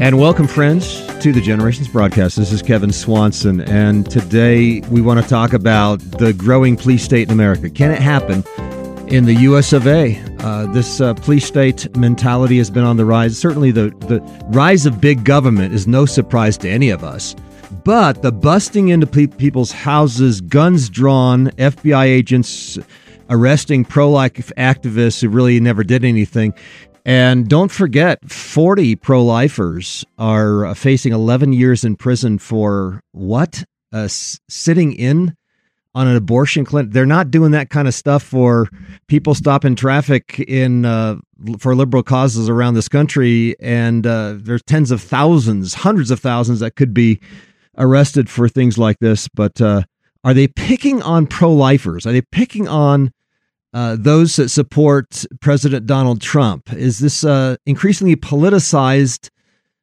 And welcome, friends, to the Generations Broadcast. This is Kevin Swanson, and today we want to talk about the growing police state in America. Can it happen in the U.S. of A.? This police state mentality has been on the rise. Certainly the rise of big government is no surprise to any of us. But the busting into people's houses, guns drawn, FBI agents arresting pro-life activists who really never did anything— and don't forget, 40 pro-lifers are facing 11 years in prison for what? Sitting in on an abortion clinic. They're not doing that kind of stuff for people stopping traffic in for liberal causes around this country. And there's tens of thousands, hundreds of thousands that could be arrested for things like this. But are they picking on pro-lifers? Are they picking on those that support President Donald Trump? Is this increasingly politicized,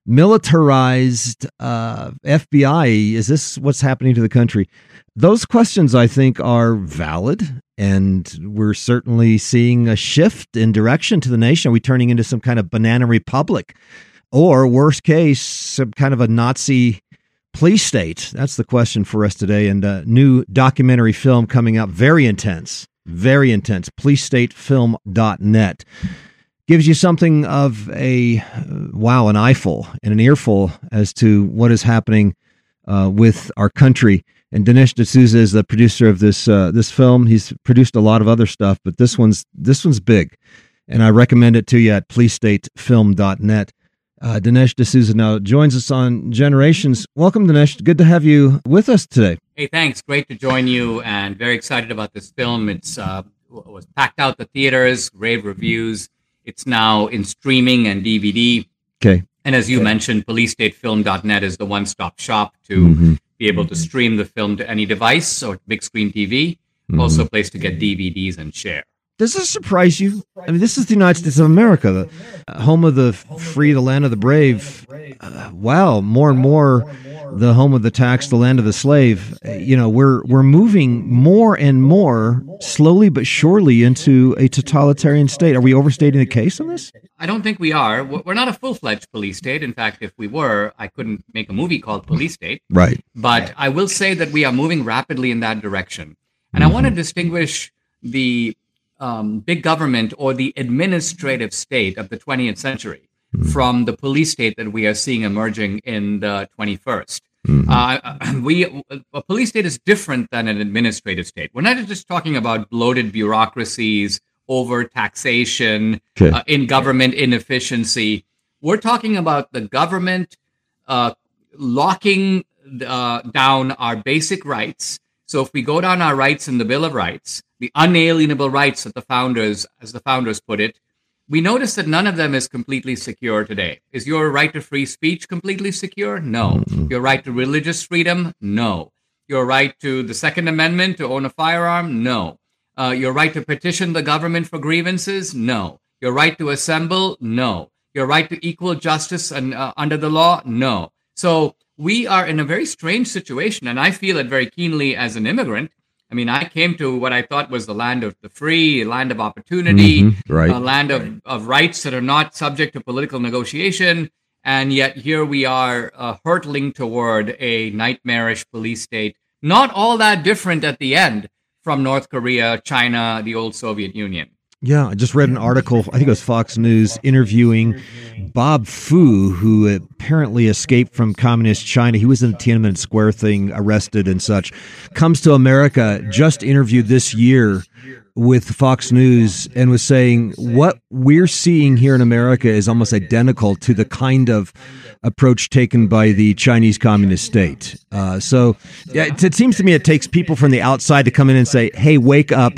militarized FBI? Is this what's happening to the country? Those questions, I think, are valid, and we're certainly seeing a shift in direction to the nation. Are we turning into some kind of banana republic, or worst case, some kind of a Nazi police state? That's the question for us today. And a new documentary film coming out, very intense. PoliceStateFilm.net gives you something of a wow, an eyeful and an earful as to what is happening with our country. And Dinesh D'Souza is the producer of this film. He's produced a lot of other stuff, but this one's big, and I recommend it to you at PoliceStateFilm.net. Dinesh D'Souza now joins us on Generations. Welcome, Dinesh. Good to have you with us today. Hey, thanks. Great to join you, and very excited about this film. It's was packed out the theaters, rave reviews. It's now in streaming and DVD. Okay. And as you mentioned, PoliceStateFilm.net is the one-stop shop to be able to stream the film to any device or big screen TV. Also a place to get DVDs and share. Does this surprise you? I mean, this is the United States of America, the home of the free, the land of the brave. Wow, more and more the home of the taxed, the land of the slave. You know, we're moving more and more slowly but surely into a totalitarian state. Are we overstating the case on this? I don't think we are. We're not a full-fledged police state. In fact, if we were, I couldn't make a movie called Police State. Right. But I will say that we are moving rapidly in that direction. And I want to distinguish the big government or the administrative state of the 20th century from the police state that we are seeing emerging in the 21st. A police state is different than an administrative state. We're not just talking about bloated bureaucracies, over taxation, in government inefficiency. We're talking about the government locking down our basic rights. So if we go down our rights in the Bill of Rights, the unalienable rights that the founders, as the founders put it, we notice that none of them is completely secure today. Is your right to free speech completely secure? No. Your right to religious freedom? No. Your right to the Second Amendment to own a firearm? No. Your right to petition the government for grievances? No. Your right to assemble? No. Your right to equal justice and under the law? No. So we are in a very strange situation, and I feel it very keenly as an immigrant. I mean, I came to what I thought was the land of the free, a land of opportunity, a land of rights that are not subject to political negotiation, and yet here we are hurtling toward a nightmarish police state, not all that different at the end from North Korea, China, the old Soviet Union. Yeah, I just read an article, I think it was Fox News, interviewing Bob Fu, who apparently escaped from communist China. He was in the Tiananmen Square thing, arrested and such. Comes to America, just interviewed this year with Fox News, and was saying what we're seeing here in America is almost identical to the kind of approach taken by the Chinese communist state. It seems to me it takes people from the outside to come in and say, hey, wake up.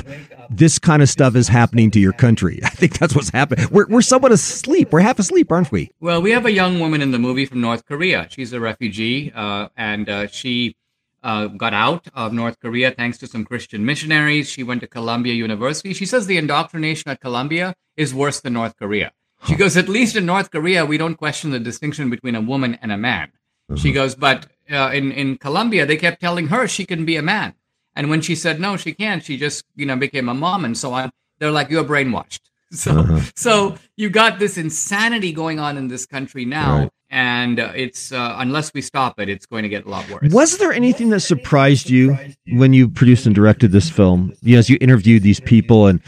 This kind of stuff is happening to your country. I think that's what's happening. We're somewhat asleep. We're half asleep, aren't we? Well, we have a young woman in the movie from North Korea. She's a refugee, and she got out of North Korea thanks to some Christian missionaries. She went to Columbia University. She says the indoctrination at Columbia is worse than North Korea. She goes, at least in North Korea, we don't question the distinction between a woman and a man. She goes, but in Columbia, they kept telling her she can be a man. And when she said no, she can't. She just, became a mom and so on. They're like, you're brainwashed. So you got this insanity going on in this country now. Right. And it's unless we stop it, it's going to get a lot worse. Was there anything that surprised you when you produced and directed this film? You know, as you interviewed these people and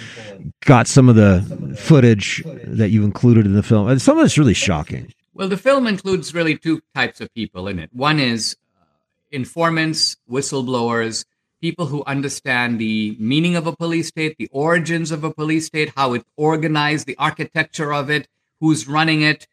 got some of the footage that you included in the film, and some of it's really shocking. Well, the film includes really two types of people in it. One is informants, whistleblowers, people who understand the meaning of a police state, the origins of a police state, how it's organized, the architecture of it, who's running it.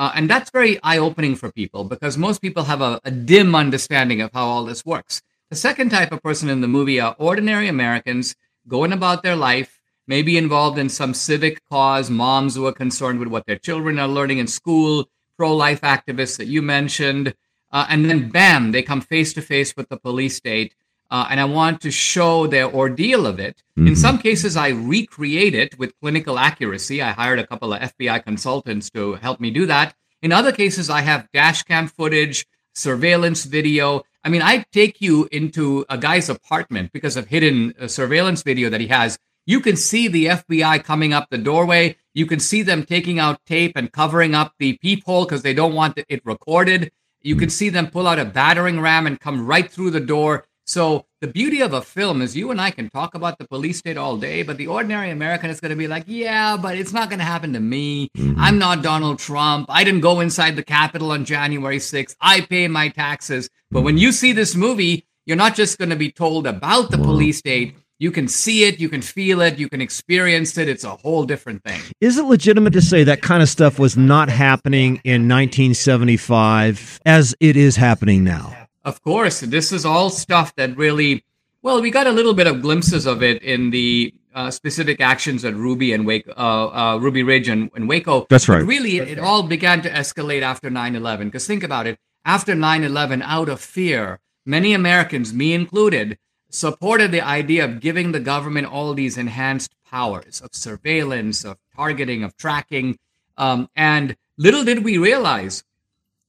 And that's very eye-opening for people because most people have a dim understanding of how all this works. The second type of person in the movie are ordinary Americans going about their life, maybe involved in some civic cause, moms who are concerned with what their children are learning in school, pro-life activists that you mentioned. And then, bam, they come face-to-face with the police state. And I want to show their ordeal of it. Mm-hmm. In some cases, I recreate it with clinical accuracy. I hired a couple of FBI consultants to help me do that. In other cases, I have dash cam footage, surveillance video. I mean, I take you into a guy's apartment because of hidden surveillance video that he has. You can see the FBI coming up the doorway. You can see them taking out tape and covering up the peephole because they don't want it recorded. You can see them pull out a battering ram and come right through the door. So the beauty of a film is you and I can talk about the police state all day, but the ordinary American is going to be like, yeah, but it's not going to happen to me. I'm not Donald Trump. I didn't go inside the Capitol on January 6th. I pay my taxes. But when you see this movie, you're not just going to be told about the police state. You can see it, you can feel it, you can experience it. It's a whole different thing. Is it legitimate to say that kind of stuff was not happening in 1975 as it is happening now? Of course, this is all stuff that really, well, we got a little bit of glimpses of it in the specific actions at Ruby and Waco, Ruby Ridge and Waco. That's right. But really, it all began to escalate after 9/11. Because think about it, after 9/11, out of fear, many Americans, me included, supported the idea of giving the government all these enhanced powers of surveillance, of targeting, of tracking. And little did we realize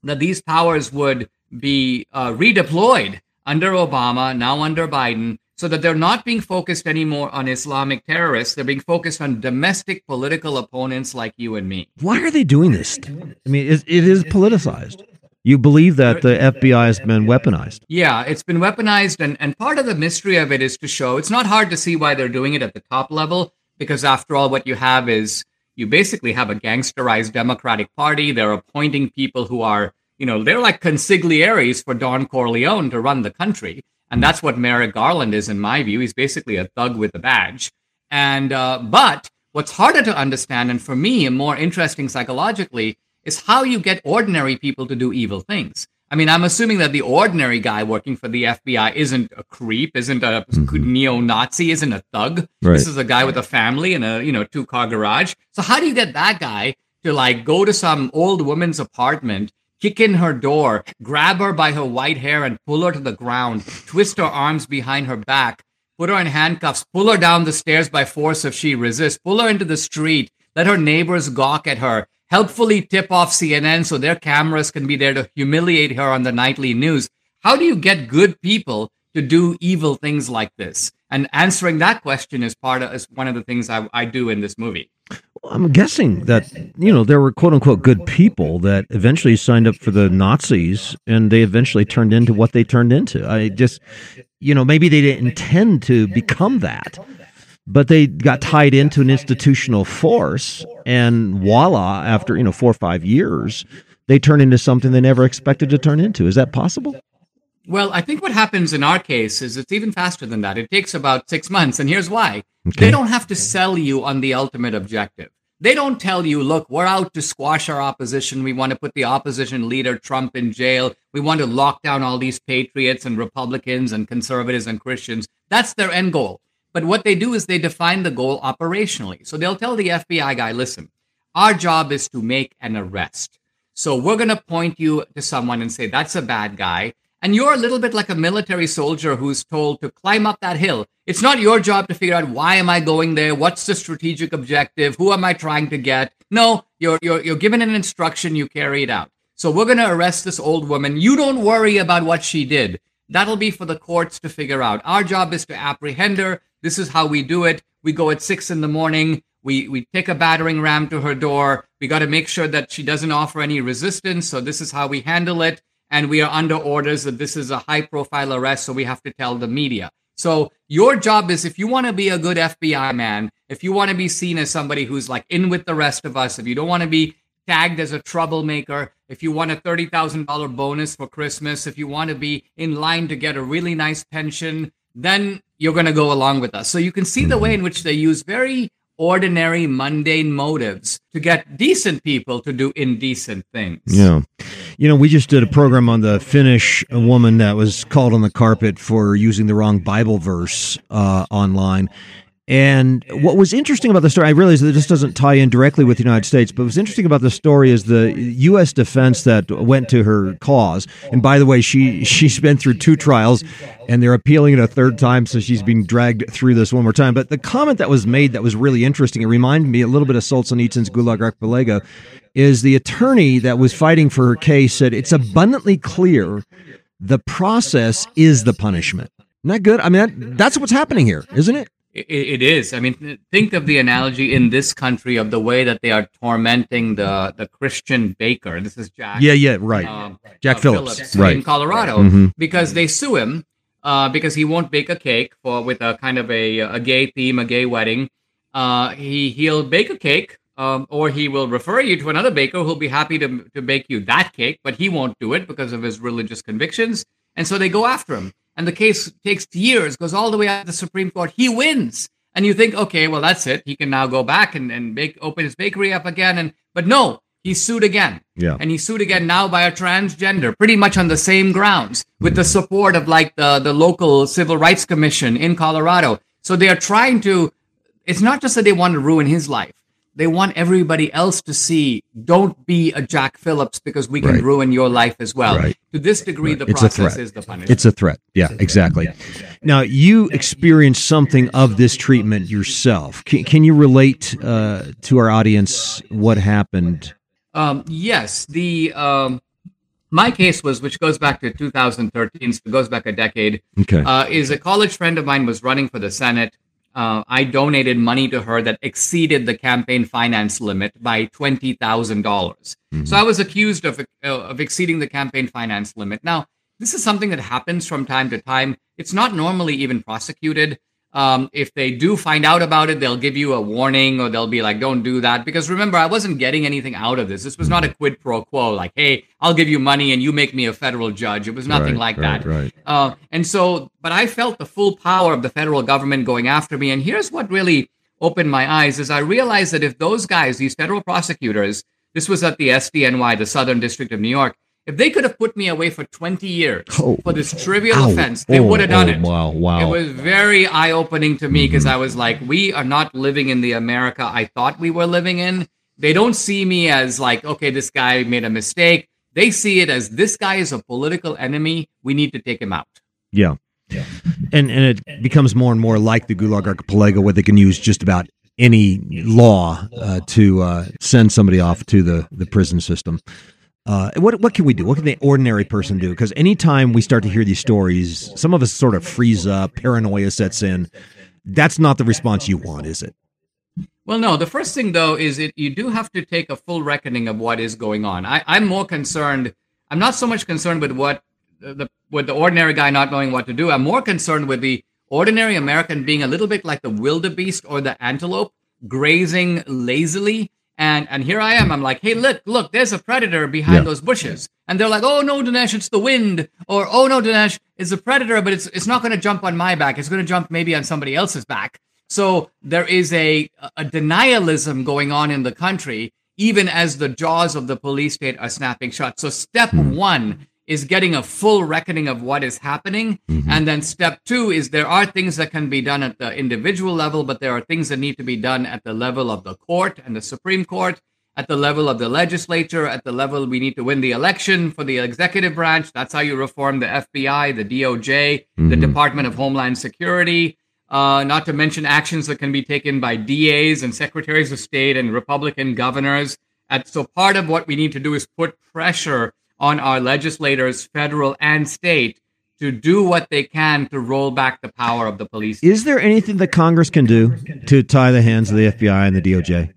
that these powers would be redeployed under Obama, now under Biden, so that they're not being focused anymore on Islamic terrorists. They're being focused on domestic political opponents like you and me. Why are they doing this? I mean, it is politicized. You believe that the FBI has been weaponized. Yeah, it's been weaponized. And part of the mystery of it is to show it's not hard to see why they're doing it at the top level, because after all, what you have is you basically have a gangsterized Democratic Party. They're appointing people who are, you know, they're like consiglieres for Don Corleone to run the country. And that's what Merrick Garland is, in my view. He's basically a thug with a badge. And but what's harder to understand, and for me, and more interesting psychologically, is how you get ordinary people to do evil things. I mean, I'm assuming that the ordinary guy working for the FBI isn't a creep, isn't a neo-Nazi, isn't a thug. Right. This is a guy with a family and a, you know, two-car garage. So how do you get that guy to, like, go to some old woman's apartment, kick in her door, grab her by her white hair and pull her to the ground, twist her arms behind her back, put her in handcuffs, pull her down the stairs by force if she resists, pull her into the street, let her neighbors gawk at her, helpfully tip off CNN so their cameras can be there to humiliate her on the nightly news? How do you get good people to do evil things like this? And answering that question is one of the things I do in this movie. Well, I'm guessing that, you know, there were quote unquote good people that eventually signed up for the Nazis and they eventually turned into what they turned into. I just, you know, maybe they didn't intend to become that, but they got tied into an institutional force and voila, after, you know, 4 or 5 years, they turn into something they never expected to turn into. Is that possible? Well, I think what happens in our case is it's even faster than that. It takes about 6 months, and here's why. Okay. They don't have to sell you on the ultimate objective. They don't tell you, look, we're out to squash our opposition. We want to put the opposition leader, Trump, in jail. We want to lock down all these patriots and Republicans and conservatives and Christians. That's their end goal. But what they do is they define the goal operationally. So they'll tell the FBI guy, listen, our job is to make an arrest. So we're going to point you to someone and say, that's a bad guy. And you're a little bit like a military soldier who's told to climb up that hill. It's not your job to figure out why am I going there? What's the strategic objective? Who am I trying to get? No, you're given an instruction. You carry it out. So we're going to arrest this old woman. You don't worry about what she did. That'll be for the courts to figure out. Our job is to apprehend her. This is how we do it. We go at 6 in the morning. We take a battering ram to her door. We got to make sure that she doesn't offer any resistance. So this is how we handle it. And we are under orders that this is a high-profile arrest, so we have to tell the media. So your job is, if you want to be a good FBI man, if you want to be seen as somebody who's like in with the rest of us, if you don't want to be tagged as a troublemaker, if you want a $30,000 bonus for Christmas, if you want to be in line to get a really nice pension, then you're going to go along with us. So you can see the way in which they use very ordinary, mundane motives to get decent people to do indecent things. Yeah. You know, we just did a program on the Finnish woman that was called on the carpet for using the wrong Bible verse online. And what was interesting about the story, I realize that this doesn't tie in directly with the United States, but what's interesting about the story is the U.S. defense that went to her cause. And by the way, she's been through two trials, and they're appealing it a third time, so she's being dragged through this one more time. But the comment that was made that was really interesting, it reminded me a little bit of Solzhenitsyn's Gulag Archipelago, is the attorney that was fighting for her case said, it's abundantly clear the process is the punishment. Isn't that good? I mean, that's what's happening here, isn't it? It is. I mean, think of the analogy in this country of the way that they are tormenting the Christian baker. This is Jack. Yeah, right. Jack Phillips, right, in Colorado, mm-hmm. because they sue him because he won't bake a cake with a kind of a gay theme, a gay wedding. He'll bake a cake, or he will refer you to another baker who'll be happy to bake you that cake, but he won't do it because of his religious convictions, and so they go after him. And the case takes years, goes all the way out to the Supreme Court. He wins. And you think, okay, well, that's it. He can now go back and open his bakery up again. But no, he sued again. Yeah. And he sued again now by a transgender, pretty much on the same grounds, with the support of like the local Civil Rights Commission in Colorado. So they are trying to, it's not just that they want to ruin his life. They want everybody else to see, don't be a Jack Phillips because we can right. ruin your life as well. Right. To this degree, right. the process is the punishment. It's a threat. Yeah, exactly. Yeah, exactly. Now, you experienced something of this treatment yourself. Can you relate to our audience what happened? Yes. My case was, which goes back to 2013, so it goes back a decade, okay. Is a college friend of mine was running for the Senate. I donated money to her that exceeded the campaign finance limit by $20,000. Mm-hmm. So I was accused of exceeding the campaign finance limit. Now, this is something that happens from time to time. It's not normally even prosecuted. If they do find out about it, they'll give you a warning or they'll be like, don't do that. Because remember, I wasn't getting anything out of this. This was not a quid pro quo, like, hey, I'll give you money and you make me a federal judge. It was nothing like that. Right. But I felt the full power of the federal government going after me. And here's what really opened my eyes is I realized that if those guys, these federal prosecutors, this was at the SDNY, the Southern District of New York, if they could have put me away for 20 years for this trivial offense, they would have done it. Wow. It was very eye-opening to me because I was like, we are not living in the America I thought we were living in. They don't see me as like, okay, this guy made a mistake. They see it as this guy is a political enemy. We need to take him out. Yeah. And it becomes more and more like the Gulag Archipelago where they can use just about any law to send somebody off to the prison system. What can we do? What can the ordinary person do? Because anytime we start to hear these stories, some of us sort of freeze up, paranoia sets in. That's not the response you want, is it? Well, no. The first thing, though, is you do have to take a full reckoning of what is going on. I'm more concerned. I'm not so much concerned with the ordinary guy not knowing what to do. I'm more concerned with the ordinary American being a little bit like the wildebeest or the antelope, grazing lazily. And here I am. I'm like, hey, look, there's a predator behind those bushes. And they're like, oh, no, Dinesh, it's the wind. Or, oh, no, Dinesh, it's a predator, but it's not going to jump on my back. It's going to jump maybe on somebody else's back. So there is a denialism going on in the country, even as the jaws of the police state are snapping shut. So step one is getting a full reckoning of what is happening. Mm-hmm. And then step two is there are things that can be done at the individual level, but there are things that need to be done at the level of the court and the Supreme Court, at the level of the legislature, at the level we need to win the election for the executive branch. That's how you reform the FBI, the DOJ, the Department of Homeland Security, not to mention actions that can be taken by DAs and secretaries of state and Republican governors. So part of what we need to do is put pressure on our legislators, federal and state, to do what they can to roll back the power of the police. Is there anything that Congress can do to tie the hands of the FBI and the DOJ?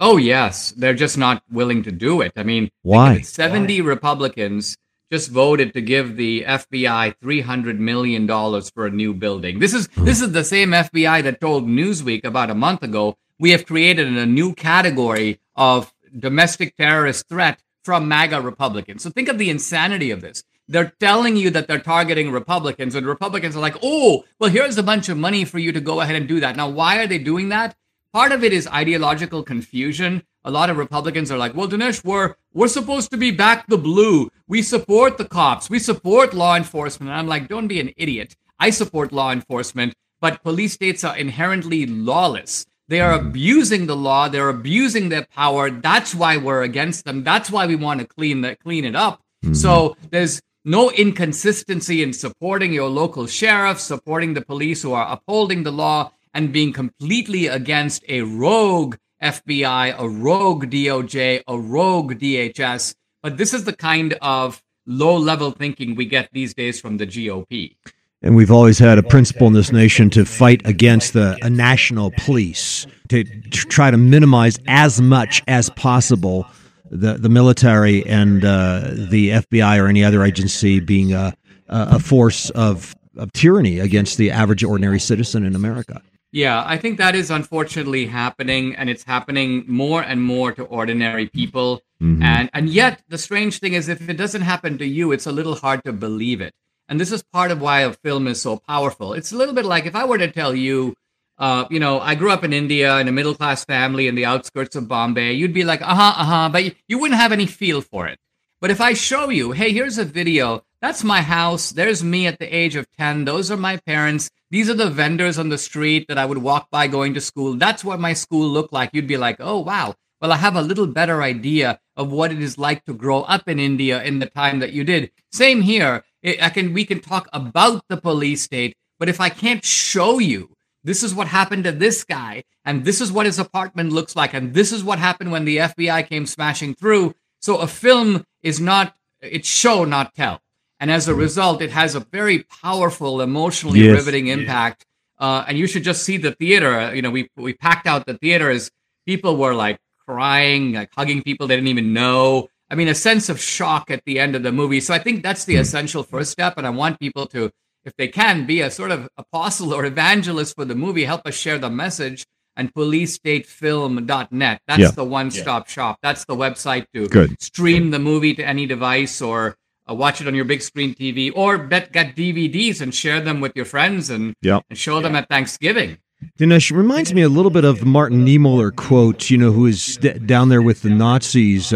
Oh, yes. They're just not willing to do it. I mean, why? 70 Republicans just voted to give the FBI $300 million for a new building. This is the same FBI that told Newsweek about a month ago, we have created a new category of domestic terrorist threat from MAGA Republicans. So think of the insanity of this. They're telling you that they're targeting Republicans, and Republicans are like, oh, well, here's a bunch of money for you to go ahead and do that. Now, why are they doing that? Part of it is ideological confusion. A lot of Republicans are like, well, Dinesh, we're supposed to be back the blue. We support the cops. We support law enforcement. And I'm like, don't be an idiot. I support law enforcement, but police states are inherently lawless. They are abusing the law. They're abusing their power. That's why we're against them. That's why we want to clean it up. So there's no inconsistency in supporting your local sheriff, supporting the police who are upholding the law, and being completely against a rogue FBI, a rogue DOJ, a rogue DHS. But this is the kind of low-level thinking we get these days from the GOP. And we've always had a principle in this nation to fight against a national police, to try to minimize as much as possible the military and the FBI or any other agency being a force of tyranny against the average ordinary citizen in America. Yeah, I think that is unfortunately happening, and it's happening more and more to ordinary people. Mm-hmm. And yet, the strange thing is, if it doesn't happen to you, it's a little hard to believe it. And this is part of why a film is so powerful. It's a little bit like if I were to tell you, I grew up in India in a middle-class family in the outskirts of Bombay, you'd be like, but you wouldn't have any feel for it. But if I show you, hey, here's a video, that's my house, there's me at the age of 10, those are my parents, these are the vendors on the street that I would walk by going to school, that's what my school looked like, you'd be like, oh, wow. Well, I have a little better idea of what it is like to grow up in India in the time that you did. Same here. We can talk about the police state, but if I can't show you, this is what happened to this guy, and this is what his apartment looks like, and this is what happened when the FBI came smashing through. So a film is not, it's show, not tell. And as a result, it has a very powerful, emotionally riveting impact. And you should just see the theater. You know, we packed out the theaters. People were like crying, like hugging people they didn't even know. I mean, a sense of shock at the end of the movie. So I think that's the essential first step. And I want people to, if they can, be a sort of apostle or evangelist for the movie, help us share the message. And policestatefilm.net. That's the one-stop shop. That's the website to stream the movie to any device or watch it on your big screen TV, or get DVDs and share them with your friends and show them at Thanksgiving. Dinesh, reminds me a little bit of Martin Niemöller quote, who is down there with the Nazis.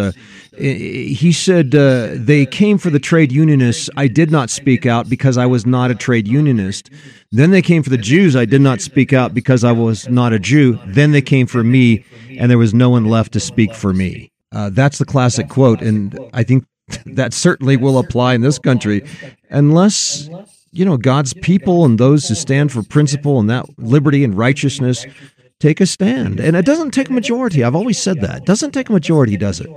He said, they came for the trade unionists. I did not speak out because I was not a trade unionist. Then they came for the Jews. I did not speak out because I was not a Jew. Then they came for me, and there was no one left to speak for me. That's the classic quote, and I think that certainly will apply in this country, unless... God's people and those who stand for principle and that liberty and righteousness take a stand. And it doesn't take a majority. I've always said that. It doesn't take a majority, does it?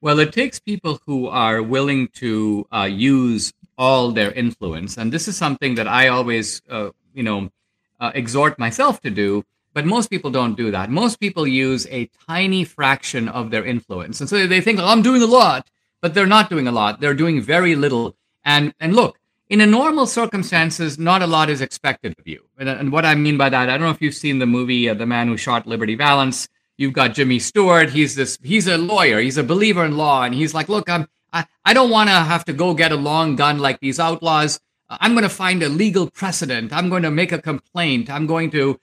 Well, it takes people who are willing to use all their influence. And this is something that I always, exhort myself to do. But most people don't do that. Most people use a tiny fraction of their influence. And so they think, I'm doing a lot, but they're not doing a lot. They're doing very little. And look, in a normal circumstances, not a lot is expected of you. And what I mean by that, I don't know if you've seen the movie The Man Who Shot Liberty Valance. You've got Jimmy Stewart. He's a lawyer. He's a believer in law. And he's like, look, I don't want to have to go get a long gun like these outlaws. I'm going to find a legal precedent. I'm going to make a complaint. I'm going to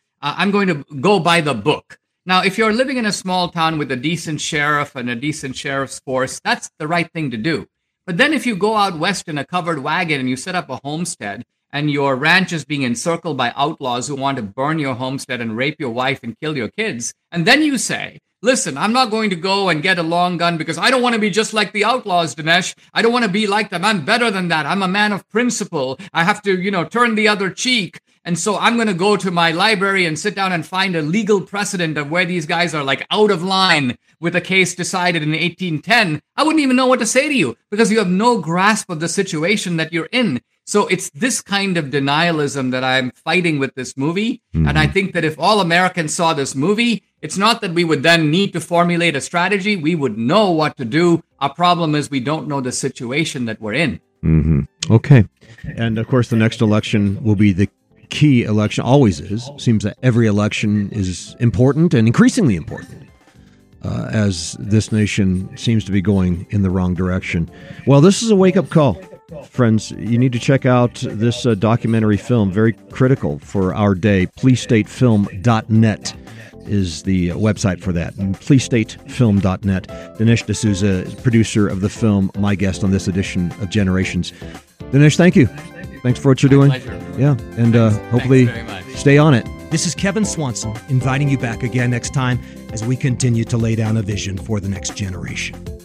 go by the book. Now, if you're living in a small town with a decent sheriff and a decent sheriff's force, that's the right thing to do. But then if you go out west in a covered wagon and you set up a homestead and your ranch is being encircled by outlaws who want to burn your homestead and rape your wife and kill your kids, and then you say, listen, I'm not going to go and get a long gun because I don't want to be just like the outlaws, Dinesh. I don't want to be like them. I'm better than that. I'm a man of principle. I have to, turn the other cheek. And so I'm going to go to my library and sit down and find a legal precedent of where these guys are like out of line with a case decided in 1810. I wouldn't even know what to say to you because you have no grasp of the situation that you're in. So it's this kind of denialism that I'm fighting with this movie. Mm-hmm. And I think that if all Americans saw this movie, it's not that we would then need to formulate a strategy. We would know what to do. Our problem is we don't know the situation that we're in. Mm-hmm. Okay. And of course, the next election will be the key election, always is. Seems that every election is important and increasingly important as this nation seems to be going in the wrong direction. Well, this is a wake-up call, friends. You need to check out this documentary film, very critical for our day. PleaseStateFilm.net is the website for that. PleaseStateFilm.net. Dinesh D'Souza is producer of the film, my guest on this edition of Generations. Dinesh, thank you. Thanks for what you're doing. Pleasure. Yeah, and hopefully stay on it. This is Kevin Swanson inviting you back again next time as we continue to lay down a vision for the next generation.